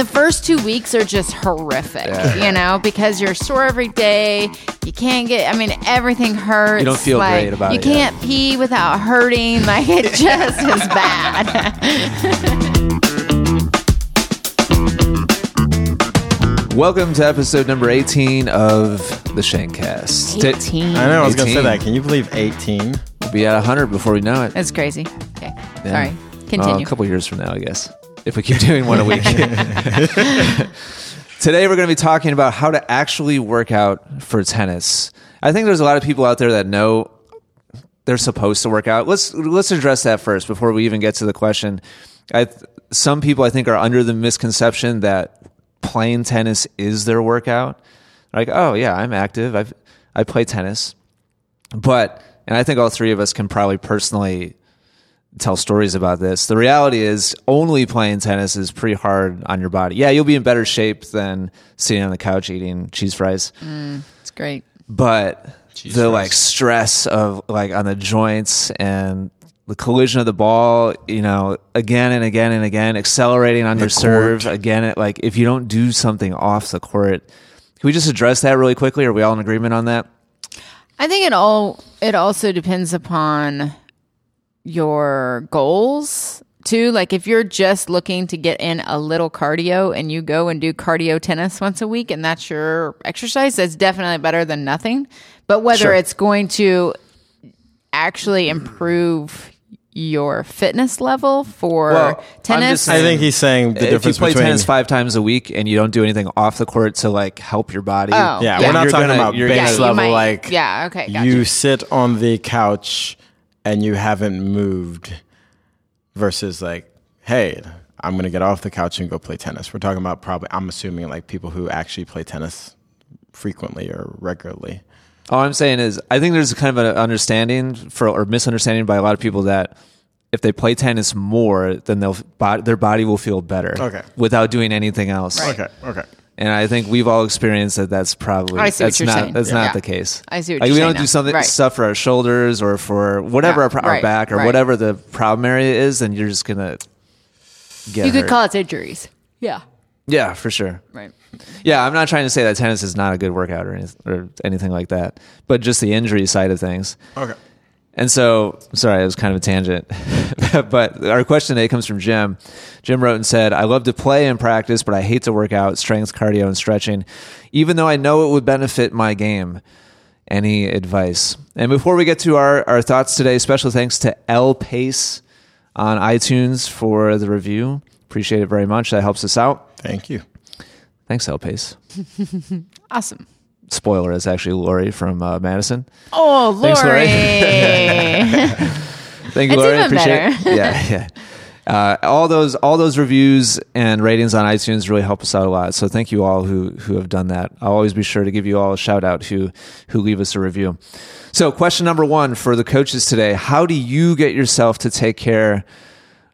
the first 2 weeks are just horrific, you know, because you're sore every day. You can't get, I mean, everything hurts. You don't feel like, great about you it. You can't pee without hurting. Like, it just is bad. Welcome to episode number 18 of the Shanecast. 18. I know, I was going to say that. Can you believe 18? We'll be at 100 before we know it. That's crazy. Okay. Yeah. Sorry. Continue. A couple years from now, I guess. If we keep doing one a week. Today, we're going to be talking about how to actually work out for tennis. I think there's a lot of people out there that know they're supposed to work out. Let's address that first before we even get to the question. Some people, I think, are under the misconception that playing tennis is their workout. Like, oh, yeah, I'm active. I play tennis. But, and I think all three of us can probably personally tell stories about this. The reality is only playing tennis is pretty hard on your body. Yeah, you'll be in better shape than sitting on the couch eating cheese fries. It's great. But cheese the fries. Like stress of like on the joints and the collision of the ball, you know, again and again and again, accelerating on the your court. Serve again. Like if you don't do something off the court, can we just address that really quickly? Are we all in agreement on that? I think it also depends upon your goals too. Like if you're just looking to get in a little cardio and you go and do cardio tennis once a week and that's your exercise, that's definitely better than nothing. But whether it's going to actually improve your fitness level for tennis. I think he's saying the difference between... If you play tennis 5 times a week and you don't do anything off the court to like help your body. Oh, yeah, we're not talking about base level. Gotcha. You sit on the couch and you haven't moved versus like, hey, I'm going to get off the couch and go play tennis. We're talking about probably, I'm assuming like people who actually play tennis frequently or regularly. All I'm saying is I think there's kind of an understanding for or misunderstanding by a lot of people that if they play tennis more, then their body will feel better without doing anything else. Right. Okay. And I think we've all experienced that. That's probably not the case. I see what you're saying. We don't do something stuff for our shoulders or for whatever our back or whatever the problem area is, then you're just gonna get. You could call it injuries. Yeah. Yeah, for sure. Right. Yeah, I'm not trying to say that tennis is not a good workout or anything like that, but just the injury side of things. Okay. And so, sorry, it was kind of a tangent, but our question today comes from Jim. Jim wrote and said, I love to play and practice, but I hate to work out, strength, cardio, and stretching, even though I know it would benefit my game. Any advice? And before we get to our thoughts today, special thanks to L Pace on iTunes for the review. Appreciate it very much. That helps us out. Thank you. Thanks, L Pace. Awesome. Spoiler, it's actually Lori from Madison. Oh, Lori. Thanks, Lori. Thank you, Lori. Even appreciate it. Yeah. All those reviews and ratings on iTunes really help us out a lot. So thank you all who have done that. I'll always be sure to give you all a shout out who leave us a review. So question number 1 for the coaches today, how do you get yourself to take care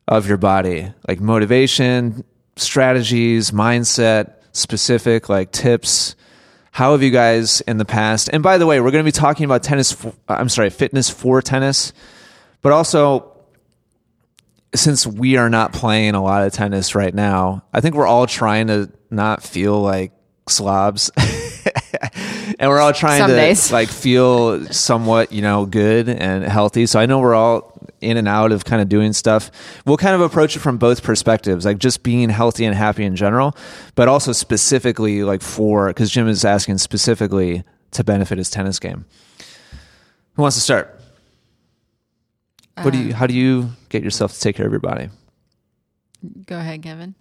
of your body? Like motivation, strategies, mindset, specific like tips. How have you guys in the past? And by the way, we're going to be talking about fitness for tennis, but also since we are not playing a lot of tennis right now, I think we're all trying to not feel like slobs and we're all trying to like feel somewhat, you know, good and healthy. So I know we're all in and out of kind of doing stuff. We'll kind of approach it from both perspectives, like just being healthy and happy in general, but also specifically like because Jim is asking specifically to benefit his tennis game. Who wants to start? How do you get yourself to take care of your body? Go ahead, Kevin.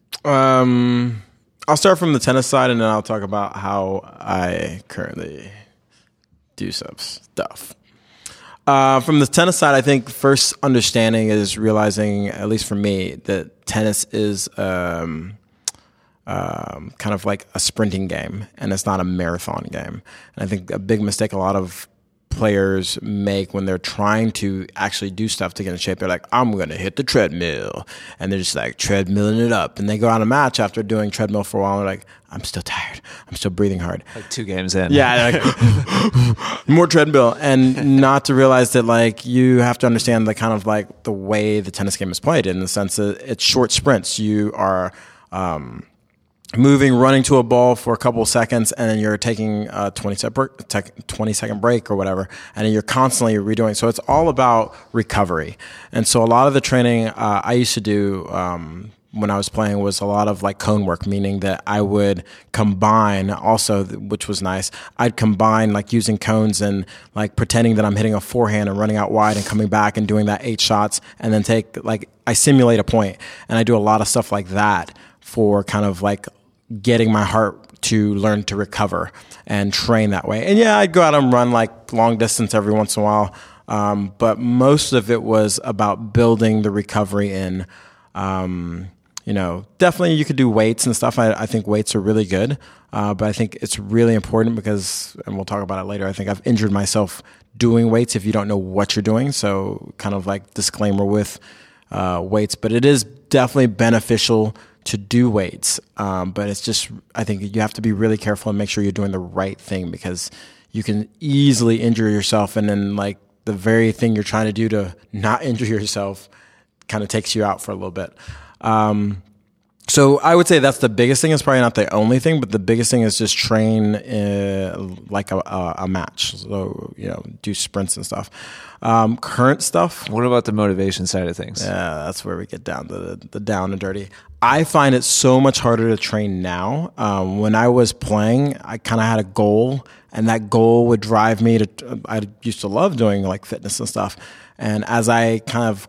I'll start from the tennis side and then I'll talk about how I currently do some stuff. From the tennis side, I think first understanding is realizing, at least for me, that tennis is kind of like a sprinting game and it's not a marathon game. And I think a big mistake a lot of players make when they're trying to actually do stuff to get in shape, they're like, I'm going to hit the treadmill. And they're just like treadmilling it up. And they go on a match after doing treadmill for a while and they're like, I'm still tired. I'm still breathing hard. Like 2 games in. Yeah. Like, more treadmill. And not to realize that like you have to understand the kind of like the way the tennis game is played in the sense that it's short sprints. You are moving, running to a ball for a couple of seconds, and then you're taking a 20-second break or whatever, and then you're constantly redoing. So it's all about recovery. And so a lot of the training I used to do when I was playing was a lot of like cone work, meaning that I would combine also, which was nice. I'd combine like using cones and like pretending that I'm hitting a forehand and running out wide and coming back and doing that 8 shots, and then take like I simulate a point, and I do a lot of stuff like that for kind of like getting my heart to learn to recover and train that way. And yeah, I'd go out and run like long distance every once in a while. But most of it was about building the recovery in, you know, definitely you could do weights and stuff. I think weights are really good. But I think it's really important because, and we'll talk about it later, I think I've injured myself doing weights if you don't know what you're doing. So kind of like disclaimer with weights, but it is definitely beneficial to do weights. But it's just, I think you have to be really careful and make sure you're doing the right thing, because you can easily injure yourself. And then like the very thing you're trying to do to not injure yourself kind of takes you out for a little bit. So I would say that's the biggest thing. It's probably not the only thing, but the biggest thing is just train like a match. So, you know, do sprints and stuff. Current stuff. What about the motivation side of things? Yeah, that's where we get down to the down and dirty. I find it so much harder to train now. When I was playing, I kind of had a goal, and that goal would drive me to, I used to love doing like fitness and stuff. And as I kind of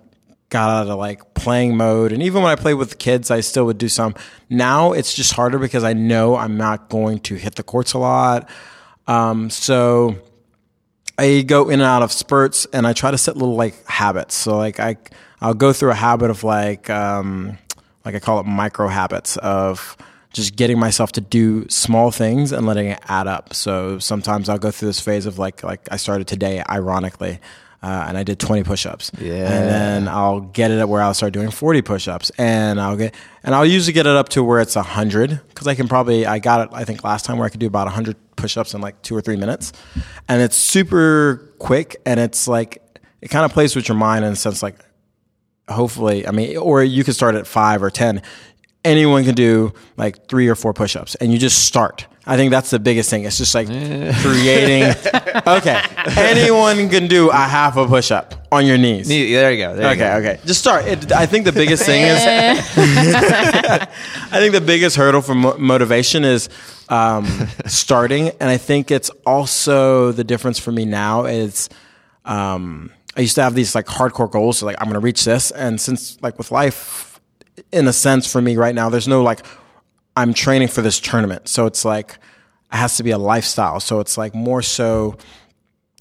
got out of like playing mode, and even when I played with kids, I still would do some. Now it's just harder because I know I'm not going to hit the courts a lot. So I go in and out of spurts, and I try to set little like habits. So like I'll go through a habit of like I call it micro habits of just getting myself to do small things and letting it add up. So sometimes I'll go through this phase of like I started today, ironically. And I did 20 push-ups. Yeah. And then I'll get it up where I'll start doing 40 push-ups. And I'll usually get it up to where it's 100, because I got it, I think, last time where I could do about 100 push-ups in like 2 or 3 minutes. And it's super quick, and it's like, it kind of plays with your mind in a sense, like, hopefully, I mean, or you could start at 5 or 10. Anyone can do like 3 or 4 push-ups, and you just start. I think that's the biggest thing. It's just like creating. Okay. Anyone can do a half a push-up on your knees. There you go. Okay. Just start. I think the biggest thing is, I think the biggest hurdle for motivation is starting. And I think it's also the difference for me now is I used to have these like hardcore goals. So like, I'm going to reach this. And since like with life, in a sense for me right now, there's no like, I'm training for this tournament. So it's like, it has to be a lifestyle. So it's like more so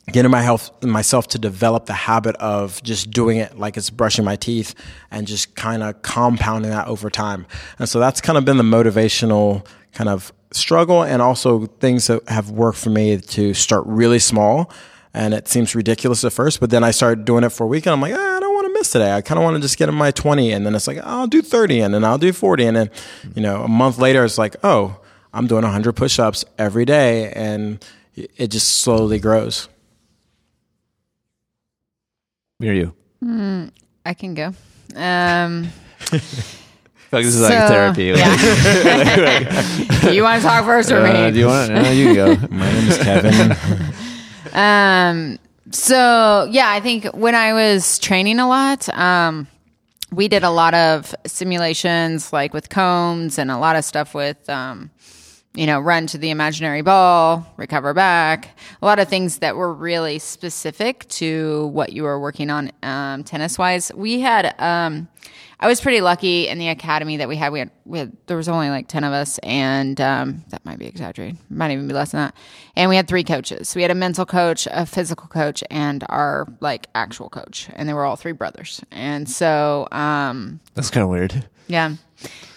getting myself to develop the habit of just doing it like it's brushing my teeth, and just kind of compounding that over time. And so that's kind of been the motivational kind of struggle, and also things that have worked for me to start really small. And it seems ridiculous at first, but then I started doing it for a week, and I'm like, I don't want to miss today. I kind of want to just get in my 20, and then it's like, I'll do 30, and then I'll do 40. And then, you know, a month later, it's like, oh, I'm doing 100 push-ups every day, and it just slowly grows. Where are you? I can go. Like, this is so, like therapy. Yeah. You want to talk first or me? Do you want to? No, you go. My name is Kevin. So yeah, I think when I was training a lot, we did a lot of simulations like with cones, and a lot of stuff with, you know, run to the imaginary ball, recover back, a lot of things that were really specific to what you were working on, tennis wise. We had, I was pretty lucky in the academy that we had, there was only like 10 of us, and that might be exaggerated, might even be less than that. And we had 3 coaches. We had a mental coach, a physical coach, and our like actual coach. And they were all 3 brothers. And so that's kind of weird. Yeah.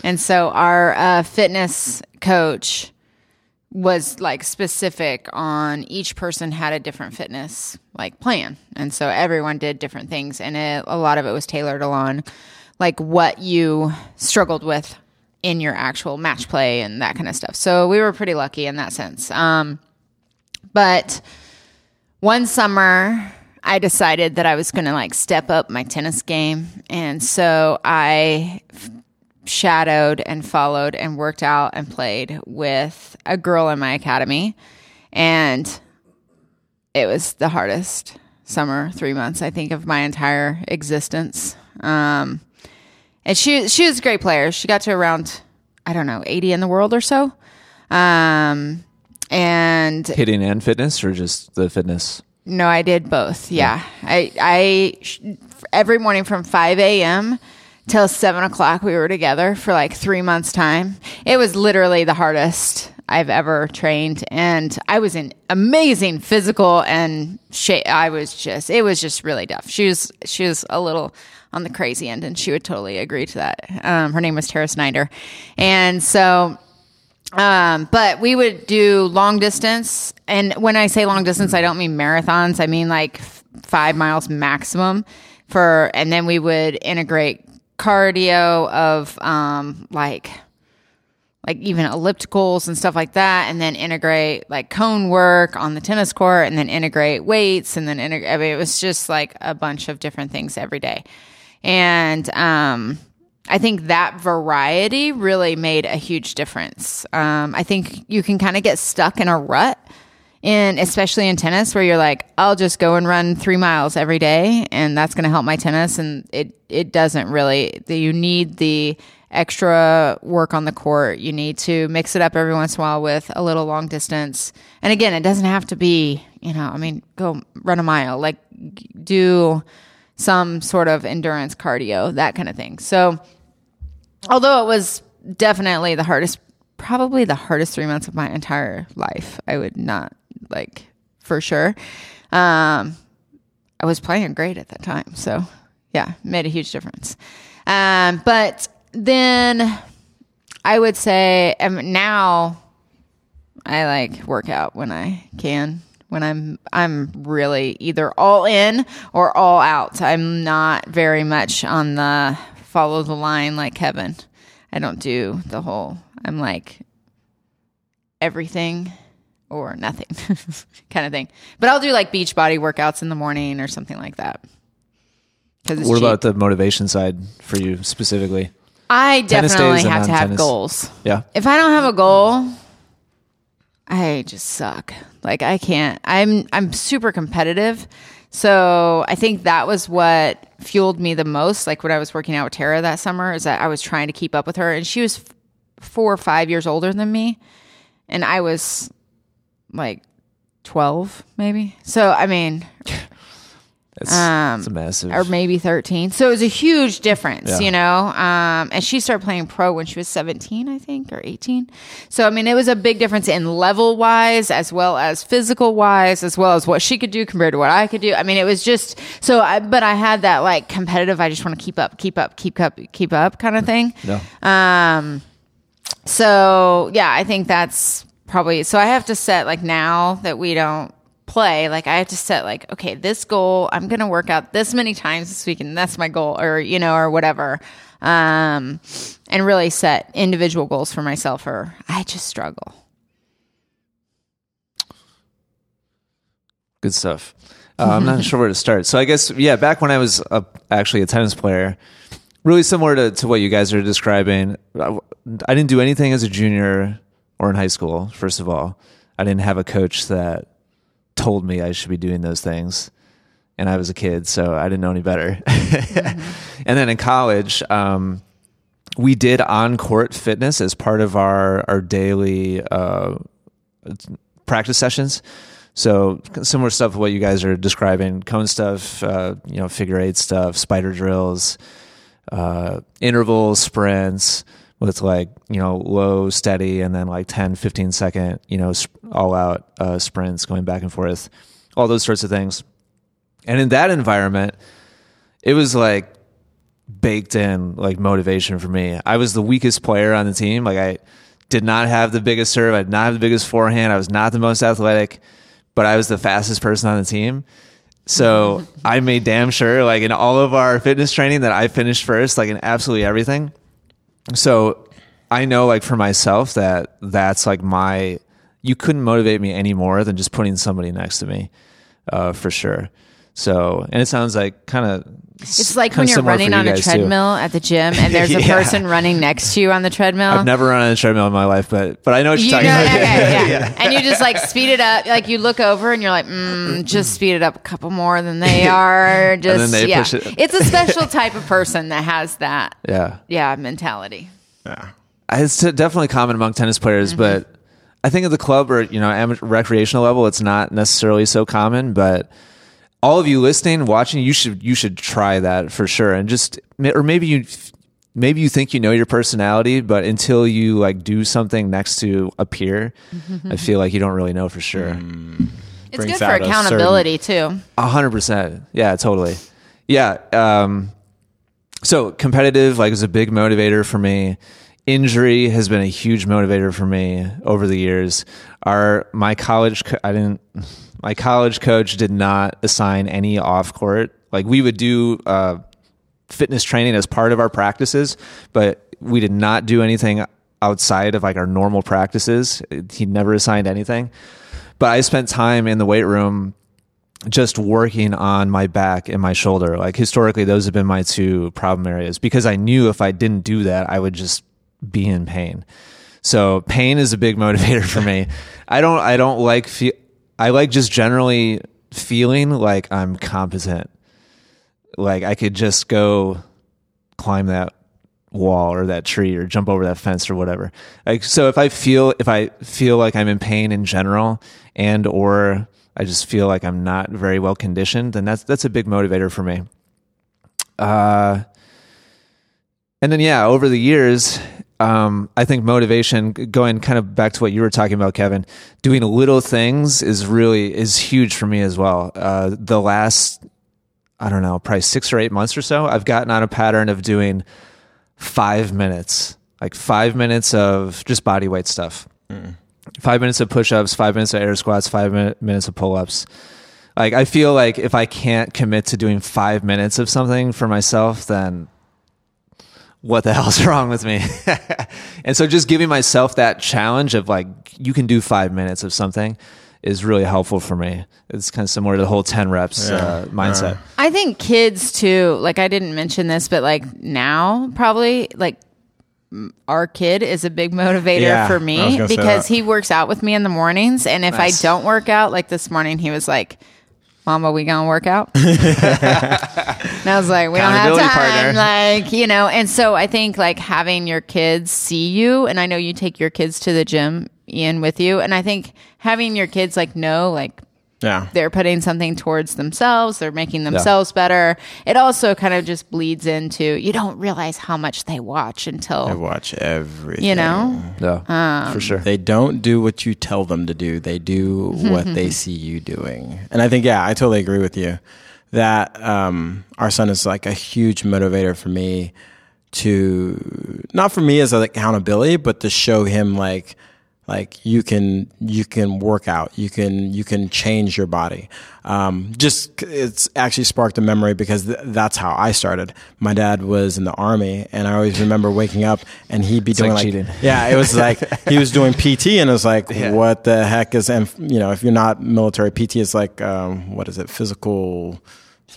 And so our fitness coach was like specific on each person had a different fitness like plan. And so everyone did different things, and a lot of it was tailored along like what you struggled with in your actual match play and that kind of stuff. So we were pretty lucky in that sense. But one summer I decided that I was going to like step up my tennis game. And so I shadowed and followed and worked out and played with a girl in my academy. And it was the hardest summer, 3 months, I think, of my entire existence. And she was a great player. She got to around, I don't know, 80 in the world or so. And hitting and fitness, or just the fitness? No, I did both. Yeah. I every morning from 5 a.m. till 7 o'clock, we were together for like 3 months time. It was literally the hardest I've ever trained. And I was in amazing physical and shape. It was just really tough. She was a little on the crazy end, and she would totally agree to that. Her name was Tara Snyder. And so, but we would do long distance. And when I say long distance, I don't mean marathons. I mean like 5 miles maximum and then we would integrate cardio of, like even ellipticals and stuff like that, and then integrate like cone work on the tennis court, and then integrate weights, and then integrate. I mean, it was just like a bunch of different things every day. And I think that variety really made a huge difference. I think you can kind of get stuck in a rut, especially in tennis, where you're like, I'll just go and run 3 miles every day, and that's going to help my tennis. And it doesn't really. You need the extra work on the court. You need to mix it up every once in a while with a little long distance. And again, it doesn't have to be, go run a mile, like do some sort of endurance cardio, that kind of thing. So although it was definitely probably the hardest 3 months of my entire life, I would not like for sure. I was playing great at that time. So yeah, made a huge difference. But then I would say now I like work out when I can, when I'm really either all in or all out. I'm not very much on the follow the line like Kevin. I don't do the whole, I'm like everything or nothing kind of thing. But I'll do like beach body workouts in the morning or something like that. What about the motivation side for you specifically? I definitely have to have goals. Yeah. If I don't have a goal, I just suck. Like I can't. I'm super competitive. So I think that was what fueled me the most. Like when I was working out with Tara that summer, is that I was trying to keep up with her, and she was 4 or 5 years older than me, and I was like 12 maybe. So I mean, it's massive. Or maybe 13. So it was a huge difference, yeah. And she started playing pro when she was 17, I think, or 18. So, I mean, it was a big difference in level-wise, as well as physical-wise, as well as what she could do compared to what I could do. I mean, it was just but I had that, like, competitive, I just want to keep up kind of thing. Yeah. So, yeah, I think that's probably... So I have to set, like, now that we don't play, like I have to set like, okay, this goal, I'm going to work out this many times this week, and that's my goal, or, or whatever. And really set individual goals for myself, or I just struggle. Good stuff. I'm not sure where to start. So I guess, yeah, back when I was actually a tennis player, really similar to what you guys are describing. I didn't do anything as a junior or in high school. First of all, I didn't have a coach that told me I should be doing those things, and I was a kid, so I didn't know any better. Mm-hmm. And then in college, we did on-court fitness as part of our daily practice sessions. So similar stuff to what you guys are describing: cone stuff, figure eight stuff, spider drills, intervals, sprints, with like, low, steady, and then like 10, 15 second, all out sprints going back and forth, all those sorts of things. And in that environment, it was like baked in like motivation for me. I was the weakest player on the team. Like I did not have the biggest serve. I did not have the biggest forehand. I was not the most athletic, but I was the fastest person on the team. So I made damn sure, like in all of our fitness training, that I finished first, like in absolutely everything. So I know, like for myself, that's like you couldn't motivate me any more than just putting somebody next to me, for sure. So, and it sounds like kind of... It's like when you're running on a treadmill at the gym and there's a person running next to you on the treadmill. I've never run on a treadmill in my life, but I know what you're talking about. Okay, yeah. And you just like speed it up. Like you look over and you're like, just speed it up a couple more than they are. Just, and then they push it. It's a special type of person that has that mentality. Yeah. It's definitely common among tennis players, but I think at the club or, amateur recreational level, it's not necessarily so common, but... All of you listening, watching, you should try that for sure, and just or maybe you think you know your personality, but until you like do something next to a peer, I feel like you don't really know for sure. It's good for accountability too. 100%, yeah, totally, yeah. So competitive is a big motivator for me. Injury has been a huge motivator for me over the years. My college coach did not assign any off court. Like we would do fitness training as part of our practices, but we did not do anything outside of our normal practices. He never assigned anything. But I spent time in the weight room just working on my back and my shoulder. Like historically, those have been my two problem areas because I knew if I didn't do that, I would just be in pain. So pain is a big motivator for me. I don't like feel. I like just generally feeling like I'm competent. Like I could just go climb that wall or that tree or jump over that fence or whatever. Like, so if I feel like I'm in pain in general and, or I just feel like I'm not very well conditioned, then that's a big motivator for me. And then, over the years, I think motivation, going kind of back to what you were talking about, Kevin, doing little things is huge for me as well. The last, I don't know, probably 6 or 8 months or so, I've gotten on a pattern of doing 5 minutes, like 5 minutes of just body weight stuff, 5 minutes of push-ups, 5 minutes of air squats, 5 minutes of pull-ups. Like, I feel like if I can't commit to doing 5 minutes of something for myself, then what the hell's wrong with me? And so just giving myself that challenge of you can do 5 minutes of something is really helpful for me. It's kind of similar to the whole 10 reps mindset. Yeah. I think kids too, I didn't mention this, but now probably our kid is a big motivator for me because he works out with me in the mornings. And if I don't work out, this morning, he was like, Mama, we gonna work out? And I was like, we don't have time, partner. And so I think having your kids see you, and I know you take your kids to the gym, Ian, with you, and I think having your kids they're putting something towards themselves, they're making themselves better. It also kind of just bleeds into, you don't realize how much they watch until they watch everything. For sure. They don't do what you tell them to do. They do what they see you doing. And I think, I totally agree with you that our son is a huge motivator for me to, not for me as an accountability, but to show him you can work out, you can change your body. It's actually sparked a memory because that's how I started. My dad was in the Army, and I always remember waking up and he'd be doing it was he was doing PT, and it was what the heck is, and if you're not military, PT is what is it? Physical.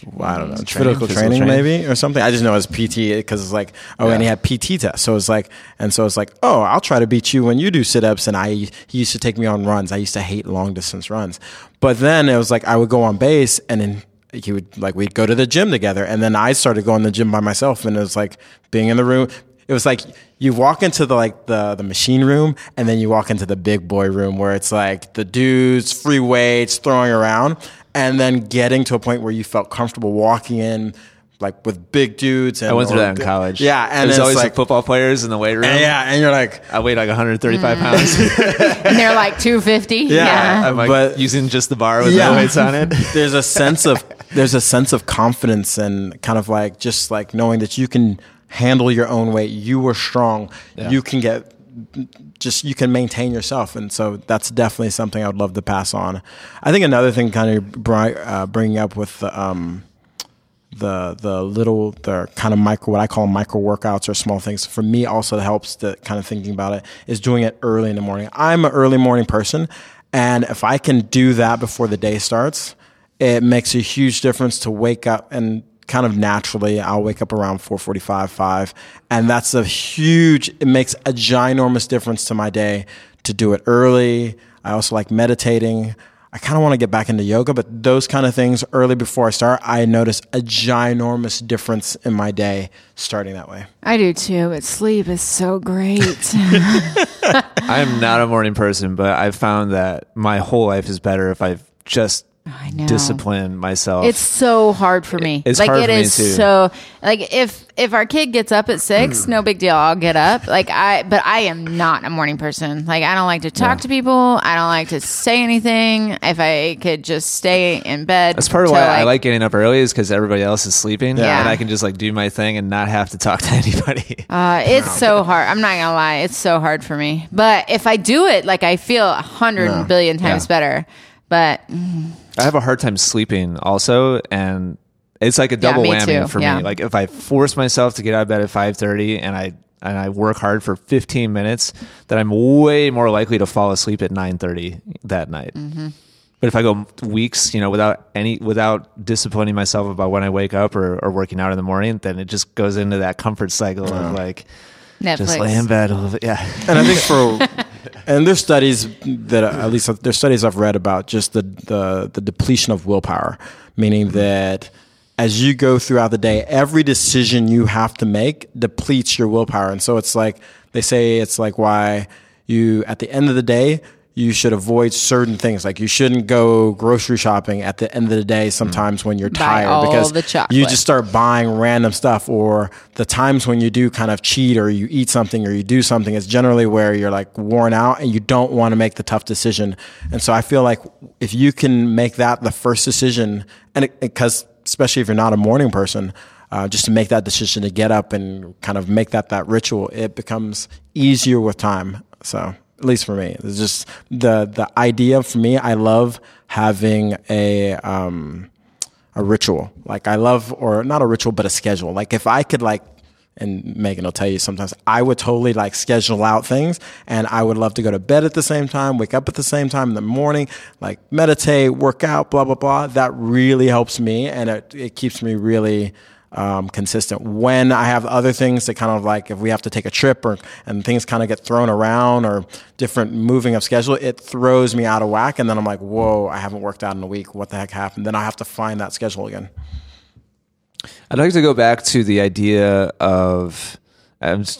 Well, I don't know, physical training maybe or something. I just know it was PT because it's and he had PT tests. So oh, I'll try to beat you when you do sit-ups. And he used to take me on runs. I used to hate long-distance runs. But then it was I would go on base, and then he would, we'd go to the gym together. And then I started going to the gym by myself, and it was being in the room. It was you walk into the machine room, and then you walk into the big boy room where it's the dudes, free weights, throwing around. And then getting to a point where you felt comfortable walking in, with big dudes. And I went through that in college. Yeah. And there's always football players in the weight room. And you're I weigh 135 pounds. And they're 250. Yeah. I'm using just the bar with no weights on it. There's a sense of confidence and kind of just knowing that you can handle your own weight. You are strong. Yeah. You can you can maintain yourself. And so that's definitely something I would love to pass on. I think another thing kind of bringing up with the what I call micro workouts or small things for me also helps to kind of thinking about it is doing it early in the morning. I'm an early morning person. And if I can do that before the day starts, it makes a huge difference to wake up, and kind of naturally I'll wake up around 4:45, 5, and that's a huge, it makes a ginormous difference to my day to do it early. I also like meditating. I kind of want to get back into yoga, but those kind of things early before I start, I notice a ginormous difference in my day starting that way. I do too, but sleep is so great. I am not a morning person, but I've found that my whole life is better if I've just disciplined myself. It's so hard for me. It's like hard for me too. So like if our kid gets up at 6, no big deal. I'll get up. But I am not a morning person. Like I don't like to talk to people. I don't like to say anything. If I could just stay in bed. That's part of why I like getting up early, is because everybody else is sleeping and I can just like do my thing and not have to talk to anybody. It's so hard. I'm not gonna lie. It's so hard for me. But if I do it, like I feel 100 billion times better. But I have a hard time sleeping also, and it's like a double whammy for me. Like if I force myself to get out of bed at 5:30 and I work hard for 15 minutes, then I'm way more likely to fall asleep at 9:30 that night. Mm-hmm. But if I go weeks, without disciplining myself about when I wake up or working out in the morning, then it just goes into that comfort cycle of like Netflix. Just lay in bed a little bit. Yeah. And I think and there's studies that, at least there's studies I've read about just the depletion of willpower, meaning that as you go throughout the day, every decision you have to make depletes your willpower. And so it's like, they say it's like why you, at the end of the day, you should avoid certain things. Like you shouldn't go grocery shopping at the end of the day sometimes when you're tired, because you just start buying random stuff, or the times when you do kind of cheat or you eat something or you do something is generally where you're like worn out and you don't want to make the tough decision. And so I feel like if you can make that the first decision, and because especially if you're not a morning person, just to make that decision to get up and kind of make that ritual, it becomes easier with time. So at least for me, it's just the idea for me. I love having a ritual. Like I love, or not a ritual, but a schedule. Like if I could like, and Megan will tell you sometimes, I would totally like schedule out things, and I would love to go to bed at the same time, wake up at the same time in the morning, like meditate, work out, blah, blah, blah. That really helps me. And it keeps me really consistent. When I have other things that kind of like, if we have to take a trip and things kind of get thrown around or different moving of schedule, it throws me out of whack. And then I'm like, whoa, I haven't worked out in a week. What the heck happened? Then I have to find that schedule again. I'd like to go back to the idea of, I've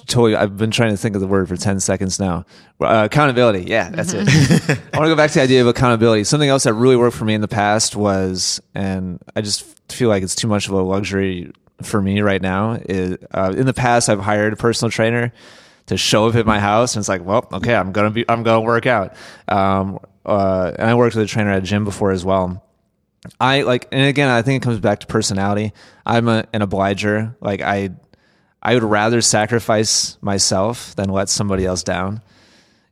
been trying to think of the word for 10 seconds now. Accountability. Yeah, that's it. I want to go back to the idea of accountability. Something else that really worked for me in the past was, and I just feel like it's too much of a luxury for me right now, is in the past I've hired a personal trainer to show up at my house, and it's like, well, okay, I'm gonna work out. And I worked with a trainer at a gym before as well. And again, I think it comes back to personality. I'm an obliger. Like I would rather sacrifice myself than let somebody else down.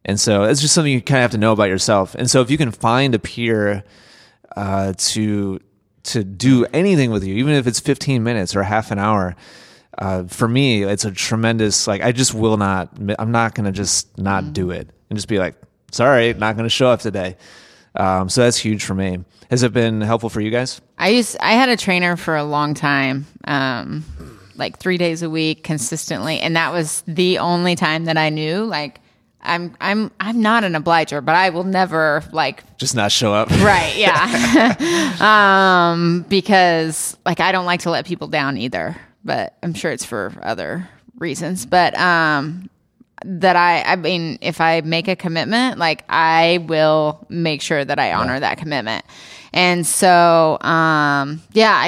And so it's just something you kind of have to know about yourself. And so if you can find a peer to do anything with you, even if it's 15 minutes or half an hour, for me, it's a tremendous, like, I'm not going to just not do it and just be like, sorry, not going to show up today. So that's huge for me. Has it been helpful for you guys? I had a trainer for a long time, like 3 days a week consistently. And that was the only time that I knew, like, I'm not an obliger, but I will never like just not show up. Right. Yeah. Because like, I don't like to let people down either, but I'm sure it's for other reasons. But, that I mean, if I make a commitment, like I will make sure that I honor that commitment. And so, I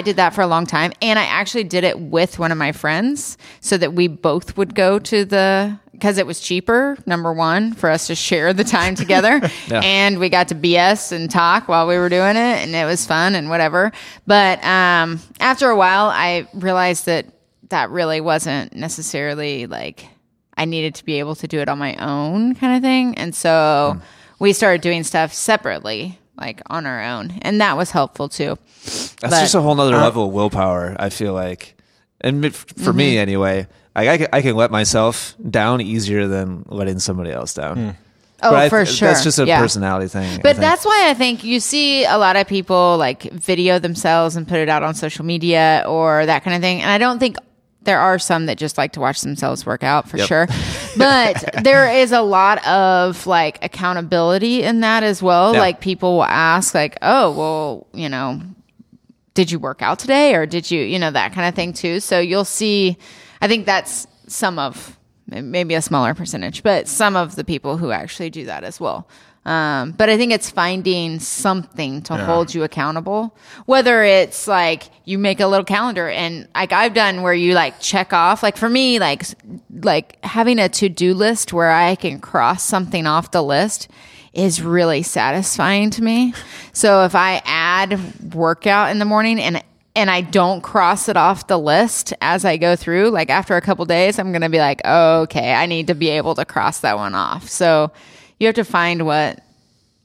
did that for a long time, and I actually did it with one of my friends so that we both would go to because it was cheaper, number one, for us to share the time together. And we got to BS and talk while we were doing it, and it was fun and whatever. But after a while, I realized that really wasn't necessarily like I needed to be able to do it on my own kind of thing. And so we started doing stuff separately, like on our own. And that was helpful too. That's just a whole nother level of willpower, I feel like. And for me anyway, I can let myself down easier than letting somebody else down. Oh, but for sure. That's just a personality thing. But that's why I think you see a lot of people like video themselves and put it out on social media or that kind of thing. And I don't think there are some that just like to watch themselves work out for sure. But there is a lot of like accountability in that as well. Yeah. Like people will ask like, oh, well, you know, did you work out today or did you, you know, that kind of thing too. So you'll see, I think that's some of maybe a smaller percentage, but some of the people who actually do that as well. But I think it's finding something to hold you accountable, whether it's like you make a little calendar and like I've done where you like check off, like for me, like having a to-do list where I can cross something off the list is really satisfying to me. So if I add workout in the morning and I don't cross it off the list as I go through, like after a couple days, I'm going to be like, oh, okay, I need to be able to cross that one off. So you have to find what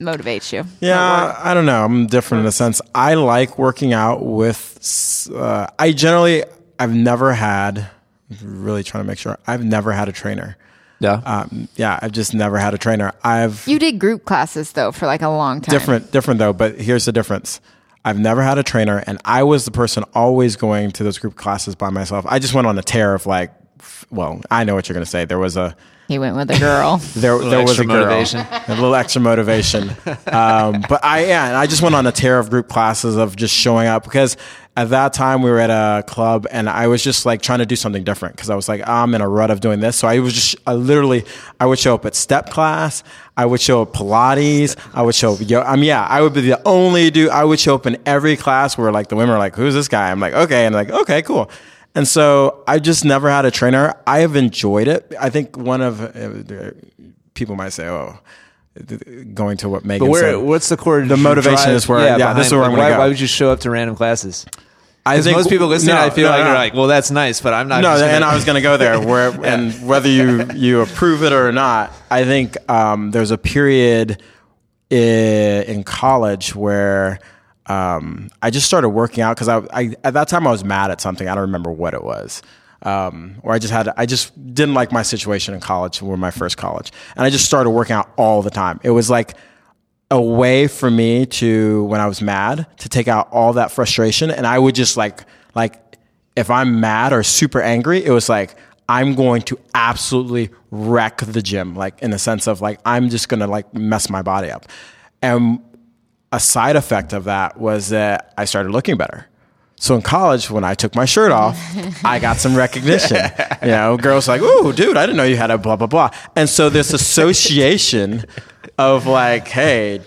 motivates you. Yeah, I don't know. I'm different in a sense. I like working out with, I've never had, really trying to make sure, I've never had a trainer. Yeah. I've just never had a trainer. You did group classes though for like a long time. Different though, but here's the difference. I've never had a trainer, and I was the person always going to those group classes by myself. I just went on a tear of like, well, I know what you're going to say. He went with a girl. there was a girl. Motivation. A little extra motivation. But I just went on a tear of group classes of just showing up because at that time we were at a club and I was just like trying to do something different because I was like, I'm in a rut of doing this. So I would show up at step class. I would show up Pilates. I would show up I would be the only dude. I would show up in every class where like the women are like, who's this guy? I'm like, okay. And like, okay, cool. And so I just never had a trainer. I have enjoyed it. I think people might say, oh, going to what Megan said. What's the core? The motivation is where, this is where I'm going to go. Why would you show up to random classes? I think most people listening, you're like, well, that's nice, but I'm not. No, and I was going to go there. And whether you approve it or not, I think there's a period in college where I just started working out because I at that time I was mad at something. I don't remember what it was. Or I just didn't like my situation in college, or my first college. And I just started working out all the time. It was like a way for me to, when I was mad, to take out all that frustration. And I would just like if I'm mad or super angry, it was like, I'm going to absolutely wreck the gym. Like in the sense of like, I'm just going to like mess my body up. And a side effect of that was that I started looking better. So in college, when I took my shirt off, I got some recognition. You know, girls like, ooh, dude, I didn't know you had a blah, blah, blah. And so this association of like, hey,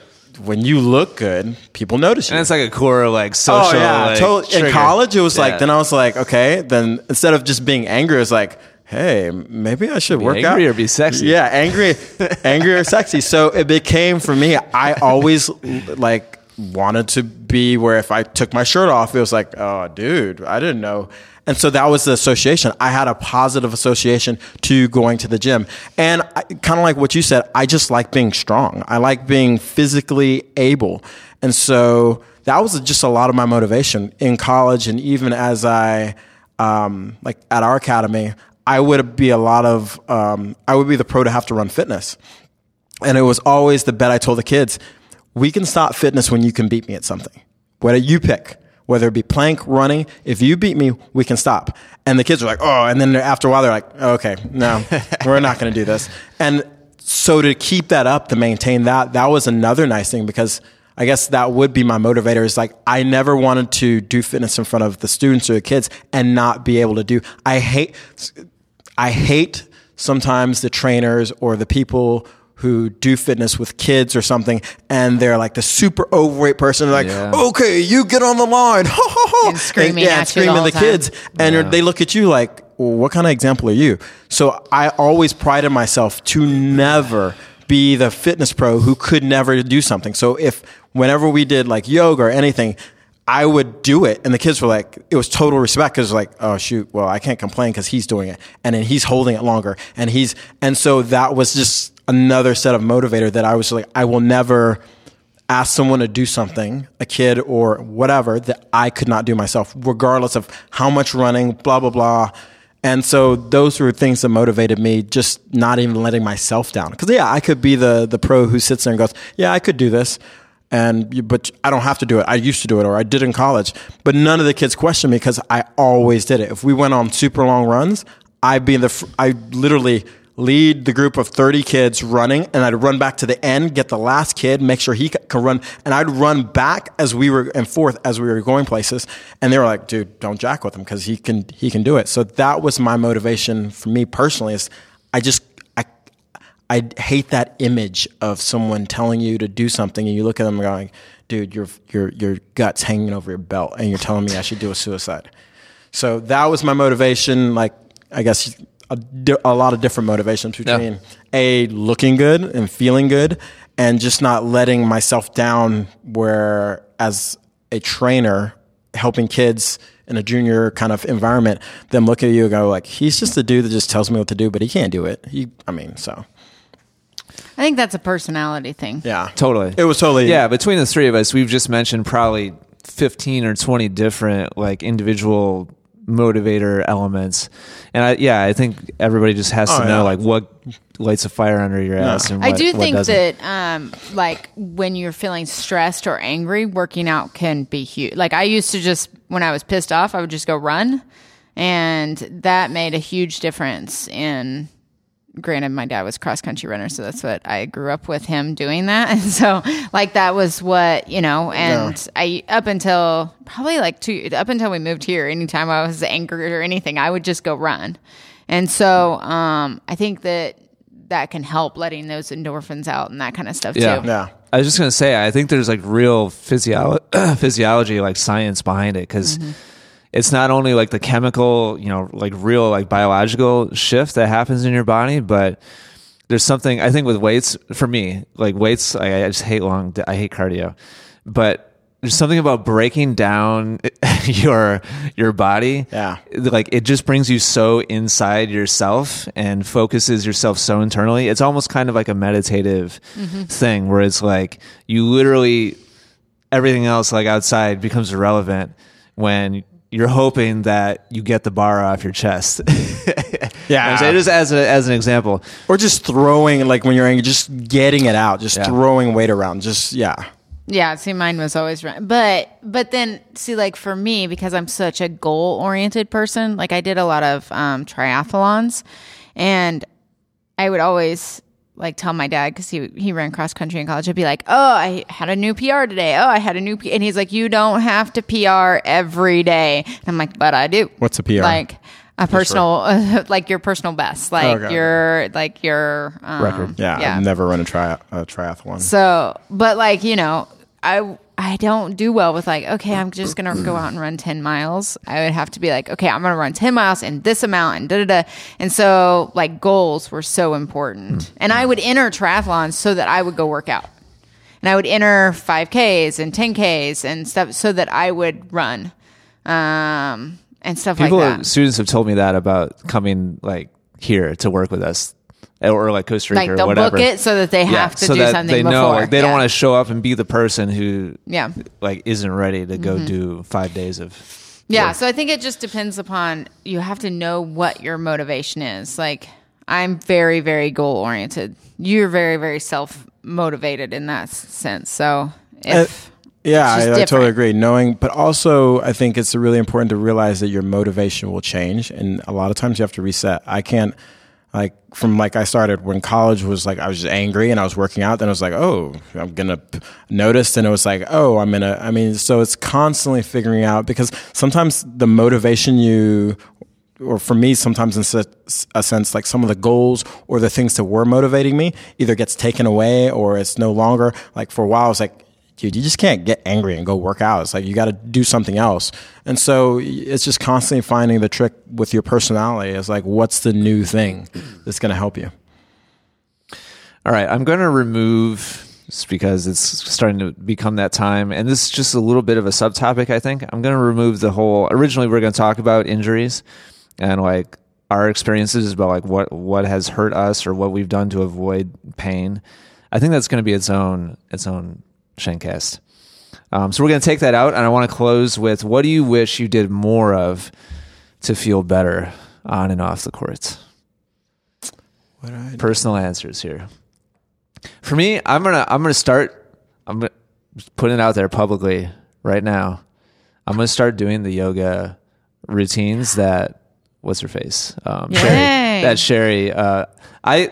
when you look good, people notice you. And it's like a core, like social. Oh, yeah. In college, it was like, then I was like, okay, then instead of just being angry, it was like, hey, maybe I should work out. Angry or be sexy. Yeah, angry or sexy. So it became, for me, I always like, wanted to be where if I took my shirt off, it was like, oh, dude, I didn't know. And so that was the association. I had a positive association to going to the gym. And kind of like what you said, I just like being strong. I like being physically able. And so that was just a lot of my motivation in college. And even as I, like at our academy, I would be the pro to have to run fitness. And it was always the bet I told the kids, we can stop fitness when you can beat me at something. Whether you pick, whether it be plank, running, if you beat me, we can stop. And the kids are like, oh, and then after a while, they're like, okay, no, we're not going to do this. And so to keep that up, to maintain that was another nice thing because I guess that would be my motivator is like, I never wanted to do fitness in front of the students or the kids and not be able to do. I hate sometimes the trainers or the people who do fitness with kids or something, and they're like the super overweight person. They're like, okay, you get on the line. Ha, ha, ha. And screaming at screaming you the time. Kids. And they look at you like, well, what kind of example are you? So I always prided myself to never be the fitness pro who could never do something. So whenever we did like yoga or anything, I would do it. And the kids were like, it was total respect. Cause like, oh shoot. Well, I can't complain cause he's doing it. And then he's holding it longer. And so that was just another set of motivator that I was like, I will never ask someone to do something, a kid or whatever that I could not do myself, regardless of how much running, blah, blah, blah. And so those were things that motivated me, just not even letting myself down. Because, yeah, I could be the pro who sits there and goes, yeah, I could do this, but I don't have to do it. I used to do it, or I did in college. But none of the kids questioned me because I always did it. If we went on super long runs, I literally lead the group of 30 kids running, and I'd run back to the end, get the last kid, make sure he could run, and I'd run back as we were and forth as we were going places. And they were like, dude, don't jack with him because he can do it. So that was my motivation for me personally, is I hate that image of someone telling you to do something and you look at them going, dude, your gut's hanging over your belt and you're telling me I should do a suicide. So that was my motivation. Like, I guess a lot of different motivations between looking good and feeling good, and just not letting myself down, where as a trainer helping kids in a junior kind of environment, them look at you and go like, he's just a dude that just tells me what to do, but he can't do it. So. I think that's a personality thing. Yeah, totally. It was totally. Yeah, between the three of us, we've just mentioned probably 15 or 20 different like individual motivator elements. And I think everybody just has to know like what lights a fire under your ass. And I think that like when you're feeling stressed or angry, working out can be huge. Like I used to just, when I was pissed off, I would just go run. And that made a huge difference in... Granted, my dad was cross-country runner, so that's what I grew up with him doing that. And so, like, that was what, you know, and yeah. Up until we moved here, anytime I was angry or anything, I would just go run. And so I think that can help, letting those endorphins out and that kind of stuff, too. Yeah. I was just going to say, I think there's, like, real physiology, like, science behind it, because... Mm-hmm. It's not only like the chemical, you know, like real, like biological shift that happens in your body, but there's something I think with weights for me, like weights, I just hate I hate cardio, but there's something about breaking down your body. Yeah. Like it just brings you so inside yourself and focuses yourself so internally. It's almost kind of like a meditative thing where it's like you literally, everything else like outside becomes irrelevant when you're hoping that you get the bar off your chest. Yeah. So just as an example. Or just throwing, like when you're angry, just getting it out, just throwing weight around. Just, yeah. Yeah. See, mine was always right. But then see, like for me, because I'm such a goal oriented person, like I did a lot of triathlons, and I would always like tell my dad, because he ran cross country in college, I'd be like, oh, I had a new PR today. Oh, I had a new PR. And he's like, you don't have to PR every day. And I'm like, but I do. What's a PR? Like a personal, like your personal best, like your record. Yeah, yeah. I've never run a triathlon. So, but like, you know, I don't do well with like, okay, I'm just going to go out and run 10 miles. I would have to be like, okay, I'm going to run 10 miles in this amount and da-da-da. And so like goals were so important. And I would enter triathlons so that I would go work out. And I would enter 5Ks and 10Ks and stuff so that I would run and stuff like that. Students have told me that about coming like here to work with us. Or like Costa Rica, like they'll or whatever. Book it so that they have to do something they know, before. Like they don't want to show up and be the person who like isn't ready to go do 5 days of work. Yeah, so I think it just depends upon, you have to know what your motivation is. Like I'm very, very goal oriented. You're very, very self motivated in that sense. So I totally agree. Knowing, but also I think it's really important to realize that your motivation will change, and a lot of times you have to reset. I can't. Like from like I started when college was like I was just angry and I was working out. Then I was like, oh, I'm gonna notice, and it was like, oh, so it's constantly figuring out, because sometimes the motivation or for me sometimes in a sense like some of the goals or the things that were motivating me either gets taken away or it's no longer. Like for a while I was like, dude, you just can't get angry and go work out. It's like you got to do something else. And so it's just constantly finding the trick with your personality. It's like, what's the new thing that's going to help you? All right. I'm going to remove, just because it's starting to become that time, and this is just a little bit of a subtopic, I think. I'm going to remove the whole, originally we're going to talk about injuries and like our experiences about like what has hurt us or what we've done to avoid pain. I think that's going to be its own Shanecast. So we're going to take that out, and I want to close with, what do you wish you did more of to feel better on and off the courts. What I personal answers here. For me, I'm gonna start. I'm gonna put it out there publicly right now. I'm gonna start doing the yoga routines that what's her face? Sherry.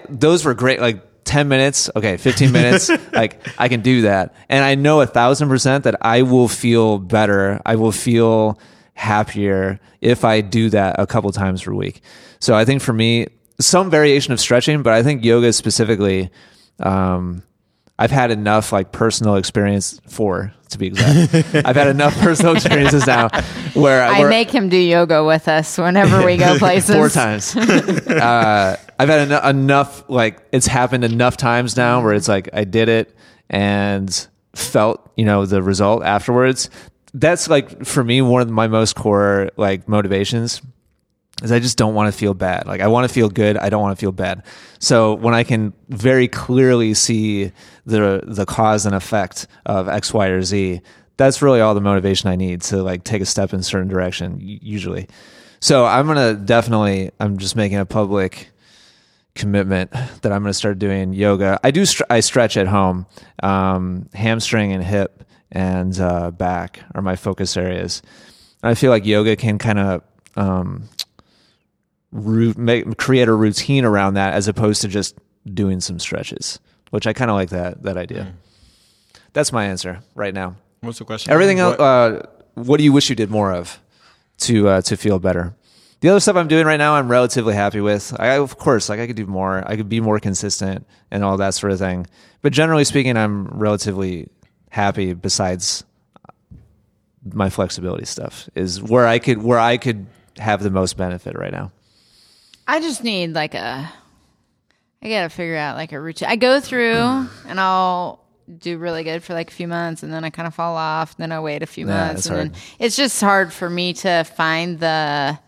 Those were great. Like 10 minutes. Okay. 15 minutes. Like I can do that. And I know 1,000% that I will feel better. I will feel happier if I do that a couple times per week. So I think for me, some variation of stretching, but I think yoga specifically, I've had enough like personal experience to be exact. I've had enough personal experiences now where I make him do yoga with us whenever we go places. 4 times. I've had enough, like it's happened enough times now where it's like, I did it and felt, the result afterwards. That's like, for me, one of my most core like motivations is I just don't want to feel bad. Like I want to feel good. I don't want to feel bad. So when I can very clearly see the cause and effect of X, Y, or Z, that's really all the motivation I need to like take a step in a certain direction usually. So I'm just making a public commitment that I'm going to start doing yoga. I stretch at home. Hamstring and hip and back are my focus areas. I feel like yoga can kind of, create a routine around that as opposed to just doing some stretches, which I kind of like that idea. Mm. That's my answer right now. What's the question? Everything else. What do you wish you did more of to feel better? The other stuff I'm doing right now, I'm relatively happy with. I could do more. I could be more consistent and all that sort of thing. But generally speaking, I'm relatively happy. Besides my flexibility stuff is where I could have the most benefit right now. I just need I got to figure out like a routine. I go through and I'll do really good for like a few months and then I kind of fall off. Then I wait a few months and hard. Then it's just hard for me to find the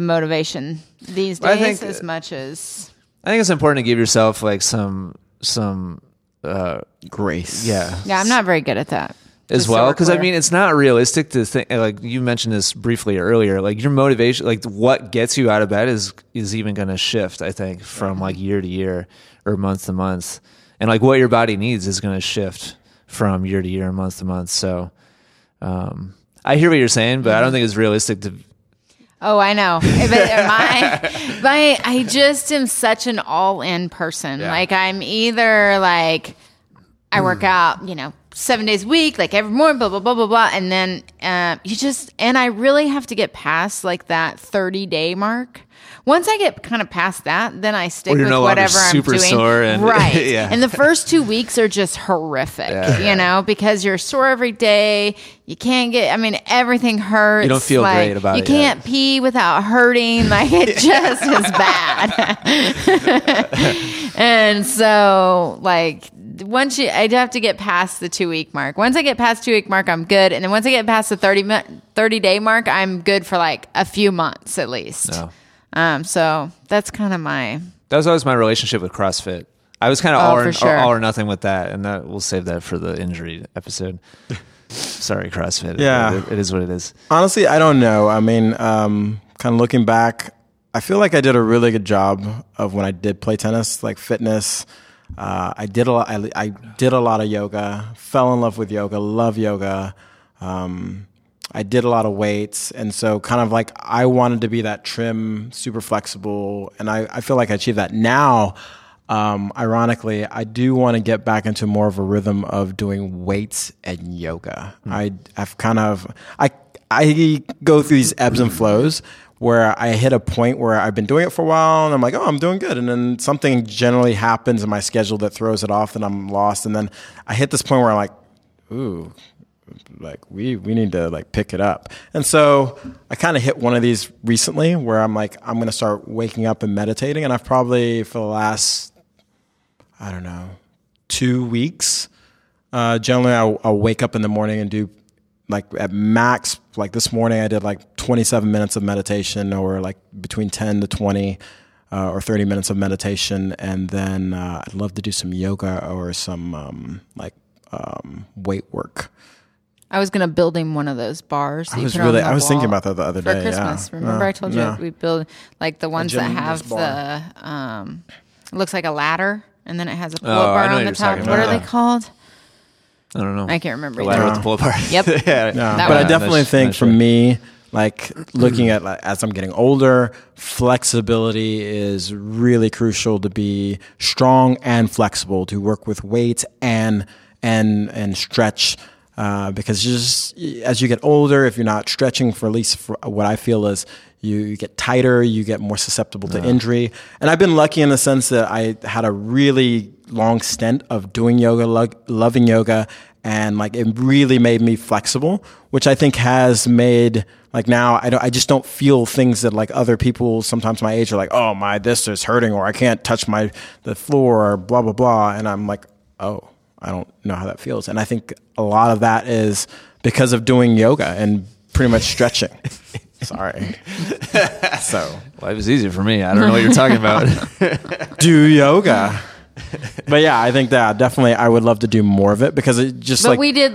motivation these days I think it's important to give yourself like some grace. Yeah. Yeah. I'm not very good at that. As well, because I mean, it's not realistic to think, like you mentioned this briefly earlier, like your motivation, like what gets you out of bed is even going to shift, I think, from like year to year or month to month. And like what your body needs is going to shift from year to year and month to month. So I hear what you're saying, but I don't think it's realistic to. Oh, I know. I just am such an all-in person. Yeah. Like I'm either like I work out, 7 days a week, like every morning, blah, blah, blah, blah, blah. And then I really have to get past like that 30-day mark. Once I get kind of past that, then I stick with whatever I'm doing. Sore and, right. Yeah. And the first 2 weeks are just horrific, because you're sore every day. You can't everything hurts. You don't feel great about it. You can't pee without hurting. Like it just is bad. And so like, I'd have to get past the 2 week mark. Once I get past 2 week mark, I'm good. And then once I get past the 30 day mark, I'm good for like a few months at least. No. So that's kind of that was always my relationship with CrossFit. I was kind of all or nothing with that. And that we'll save that for the injury episode. Sorry, CrossFit. Yeah. It is what it is. Honestly, I don't know. I mean, kind of looking back, I feel like I did a really good job of when I did play tennis, like fitness. I did a lot of yoga, fell in love with yoga, love yoga. I did a lot of weights. And so kind of like I wanted to be that trim, super flexible. And I feel like I achieved that. Now, ironically, I do want to get back into more of a rhythm of doing weights and yoga. Mm-hmm. I go through these ebbs and flows where I hit a point where I've been doing it for a while and I'm like, oh, I'm doing good. And then something generally happens in my schedule that throws it off and I'm lost. And then I hit this point where I'm like, ooh, like we need to like pick it up. And so I kind of hit one of these recently where I'm like, I'm going to start waking up and meditating. And I've probably for the last, I don't know, 2 weeks, generally I'll wake up in the morning and do like at max, like this morning I did like 27 minutes of meditation or like between 10 to 20 or 30 minutes of meditation. And then I'd love to do some yoga or some weight work. I was going to build him one of those bars. I was thinking about that the other day. For Christmas. Yeah. Remember I told you we build like the ones that have the, it looks like a ladder and then it has a pull-up bar on the top. What are they called? I don't know. I can't remember. The ladder with the pull-up bar. Yep. But I definitely think for me, like looking at like, as I'm getting older, flexibility is really crucial to be strong and flexible, to work with weights and stretch. Because just as you get older, if you're not stretching for at least for what I feel is you get tighter, you get more susceptible to injury. And I've been lucky in the sense that I had a really long stint of doing yoga, loving yoga, and like it really made me flexible, which I think has made like now I just don't feel things that like other people sometimes my age are like, oh my, this is hurting, or I can't touch the floor, or blah blah blah, and I'm like, oh. I don't know how that feels. And I think a lot of that is because of doing yoga and pretty much stretching. Sorry. So life is easier for me. I don't know what you're talking about. Do yoga. But yeah, I think that definitely I would love to do more of it because it just when we were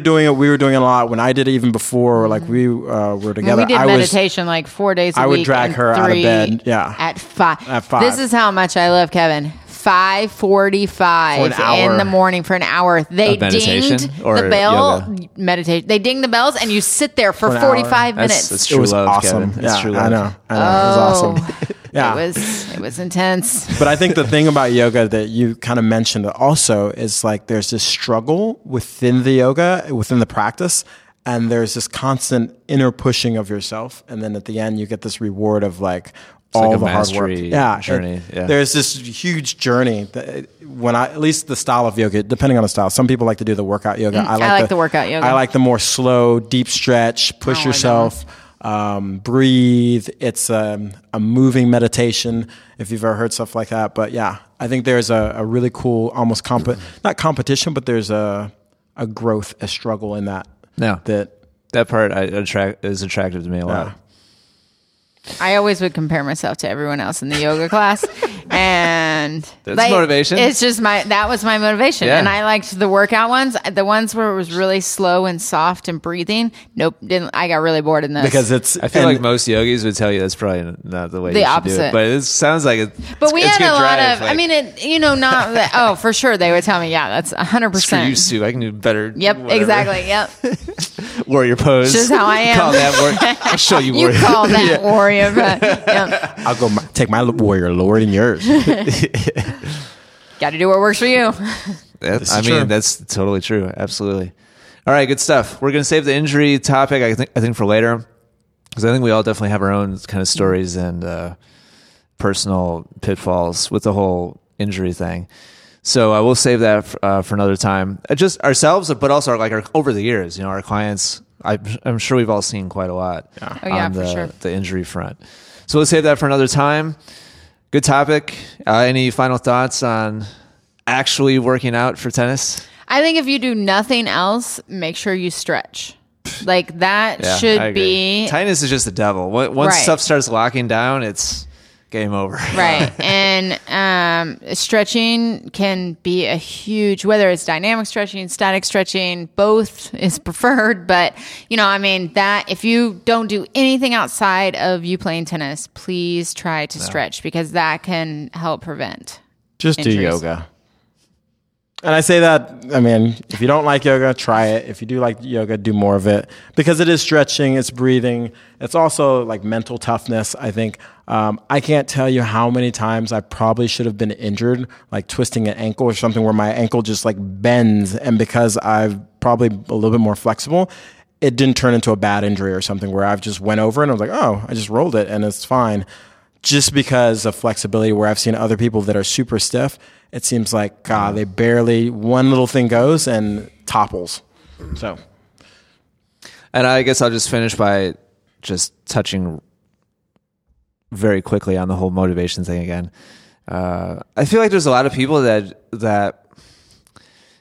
doing it, we were doing it a lot. When I did it even before, like we were together, when we did meditation like 4 days a week. I would drag her out of bed. Yeah. At five. This is how much I love Kevin. 5:45 in the morning for an hour. They dinged the bell. Meditation. They ding the bells, and you sit there for 45 minutes. That's true. It was awesome. Kevin. Yeah, true love. I know. It was awesome. Yeah. It was intense. But I think the thing about yoga that you kind of mentioned also is like there's this struggle within the yoga, within the practice, and there's this constant inner pushing of yourself, and then at the end you get this reward of like. It's all like the hard work. Yeah, journey. Yeah. There's this huge journey. At least the style of yoga, depending on the style, some people like to do the workout yoga. I like the workout yoga. I like the more slow, deep stretch, push yourself, breathe. It's a moving meditation, if you've ever heard stuff like that. But yeah, I think there's a really cool, almost not competition, but there's a growth, a struggle in that. Yeah. That part is attractive to me a lot. I always would compare myself to everyone else in the yoga class, and that's like, motivation. It's just that was my motivation, and I liked the workout ones, the ones where it was really slow and soft and breathing. Nope, didn't. I got really bored in those because I feel like most yogis would tell you that's probably not the way. The you opposite, do it. But it sounds like it. But we had a lot of. Like, I mean, for sure they would tell me, yeah, that's 100%. Screw you, Sue. I can do better. Yep, whatever. Exactly. Yep. Warrior pose. Just how I am. Call that warrior. I'll show you warrior. You call that warrior. But, yeah. I'll go take my warrior lord and yours. Got to do what works for you. That's totally true. Absolutely. All right, good stuff. We're going to save the injury topic, I think for later, because I think we all definitely have our own kind of stories and personal pitfalls with the whole injury thing. So we'll save that for another time. Just ourselves, but also over the years, our clients. I'm sure we've all seen quite a lot the injury front. So let's save that for another time. Good topic. Any final thoughts on actually working out for tennis? I think if you do nothing else, make sure you stretch. Like that should be... Tightness is just the devil. Once stuff starts locking down, it's game over. Right. And stretching can be a huge, whether it's dynamic stretching, static stretching, both is preferred. But, that if you don't do anything outside of you playing tennis, please try to stretch because that can help prevent injuries. Do yoga. And I say that, if you don't like yoga, try it. If you do like yoga, do more of it. Because it is stretching, it's breathing. It's also like mental toughness, I think. I can't tell you how many times I probably should have been injured, like twisting an ankle or something where my ankle just like bends. And because I'm probably a little bit more flexible, it didn't turn into a bad injury or something where I've just went over and I was like, oh, I just rolled it and it's fine. Just because of flexibility, where I've seen other people that are super stiff, it seems like, God, they barely, one little thing goes and topples. So. And I guess I'll just finish by just touching very quickly on the whole motivation thing again. I feel like there's a lot of people that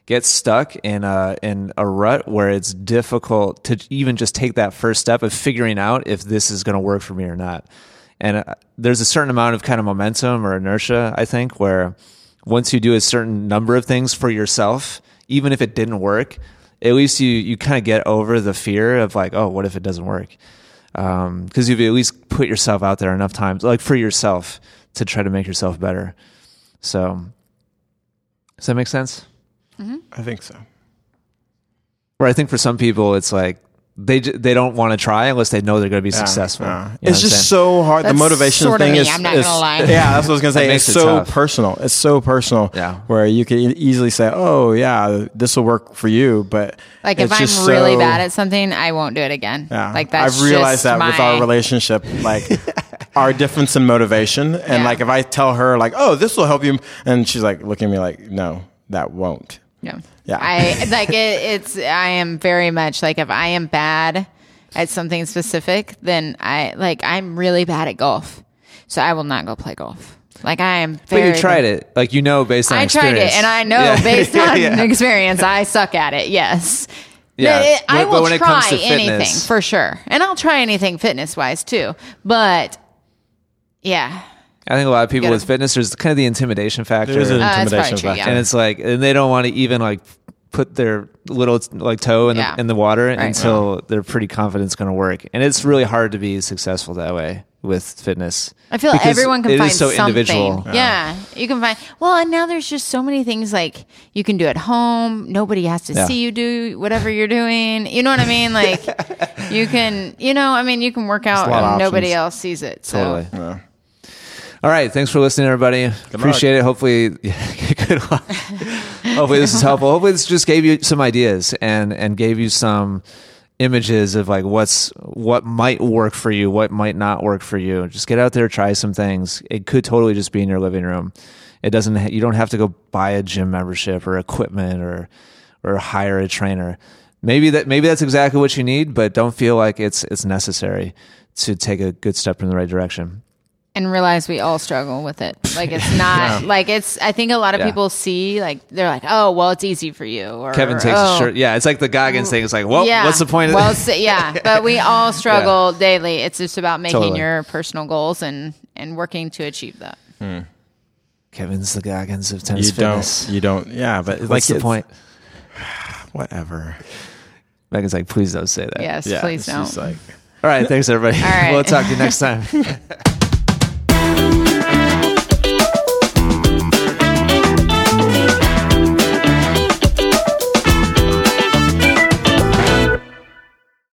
get stuck in a rut where it's difficult to even just take that first step of figuring out if this is going to work for me or not. And there's a certain amount of kind of momentum or inertia, I think, where once you do a certain number of things for yourself, even if it didn't work, at least you kind of get over the fear of like, oh, what if it doesn't work? Because you've at least put yourself out there enough times, like for yourself, to try to make yourself better. So does that make sense? Mm-hmm. I think so. Where I think for some people, it's like they don't want to try unless they know they're going to be successful. You know it's just so hard. That's the motivation thing is, I'm not going to lie. Yeah, that's what I was going to say. It's so personal. It's so personal. Yeah. Where you can easily say, oh, yeah, this will work for you. But like if I'm really bad at something, I won't do it again. Yeah. Like that's I've realized that with our relationship. Like our difference in motivation. And like if I tell her like, oh, this will help you. And she's like looking at me like, no, that won't. Yeah. Yeah. I like it's I am very much like if I am bad at something specific, then I'm really bad at golf. So I will not go play golf. Like I am very But you tried it. Like you know based on experience. I tried it and I know based on experience I suck at it. Yes. Yeah. I will when try it comes to fitness, anything for sure. And I'll try anything fitness wise too. But yeah. I think a lot of people with fitness, there's kind of the intimidation factor. There's an intimidation factor. Yeah. And it's like, and they don't want to even like put their little like toe in the water until they're pretty confident it's going to work. And it's really hard to be successful that way with fitness. I feel like everyone can find something. It is so individual. Yeah. You can find, and now there's just so many things like you can do at home. Nobody has to see you do whatever you're doing. You know what I mean? Like you can work out and nobody else sees it. So. Totally. Yeah. All right. Thanks for listening, everybody. Appreciate it. Hopefully, good luck. Hopefully this is helpful. Hopefully this just gave you some ideas and gave you some images of like what might work for you, what might not work for you. Just get out there, try some things. It could totally just be in your living room. It doesn't. You don't have to go buy a gym membership or equipment or hire a trainer. Maybe that's exactly what you need, but don't feel like it's necessary to take a good step in the right direction. And realize we all struggle with it. Like it's not like it's. I think a lot of people see like they're like, oh well, it's easy for you. Or Kevin takes a shirt. Yeah, it's like the Goggins thing. It's like, well, what's the point? Well, but we all struggle daily. It's just about making your personal goals and working to achieve that. Kevin's the Goggins of tennis fitness. You don't. Yeah, but what's the point? Whatever. Megan's like, please don't say that. Yes, please don't. All right, thanks everybody. All right. We'll talk to you next time.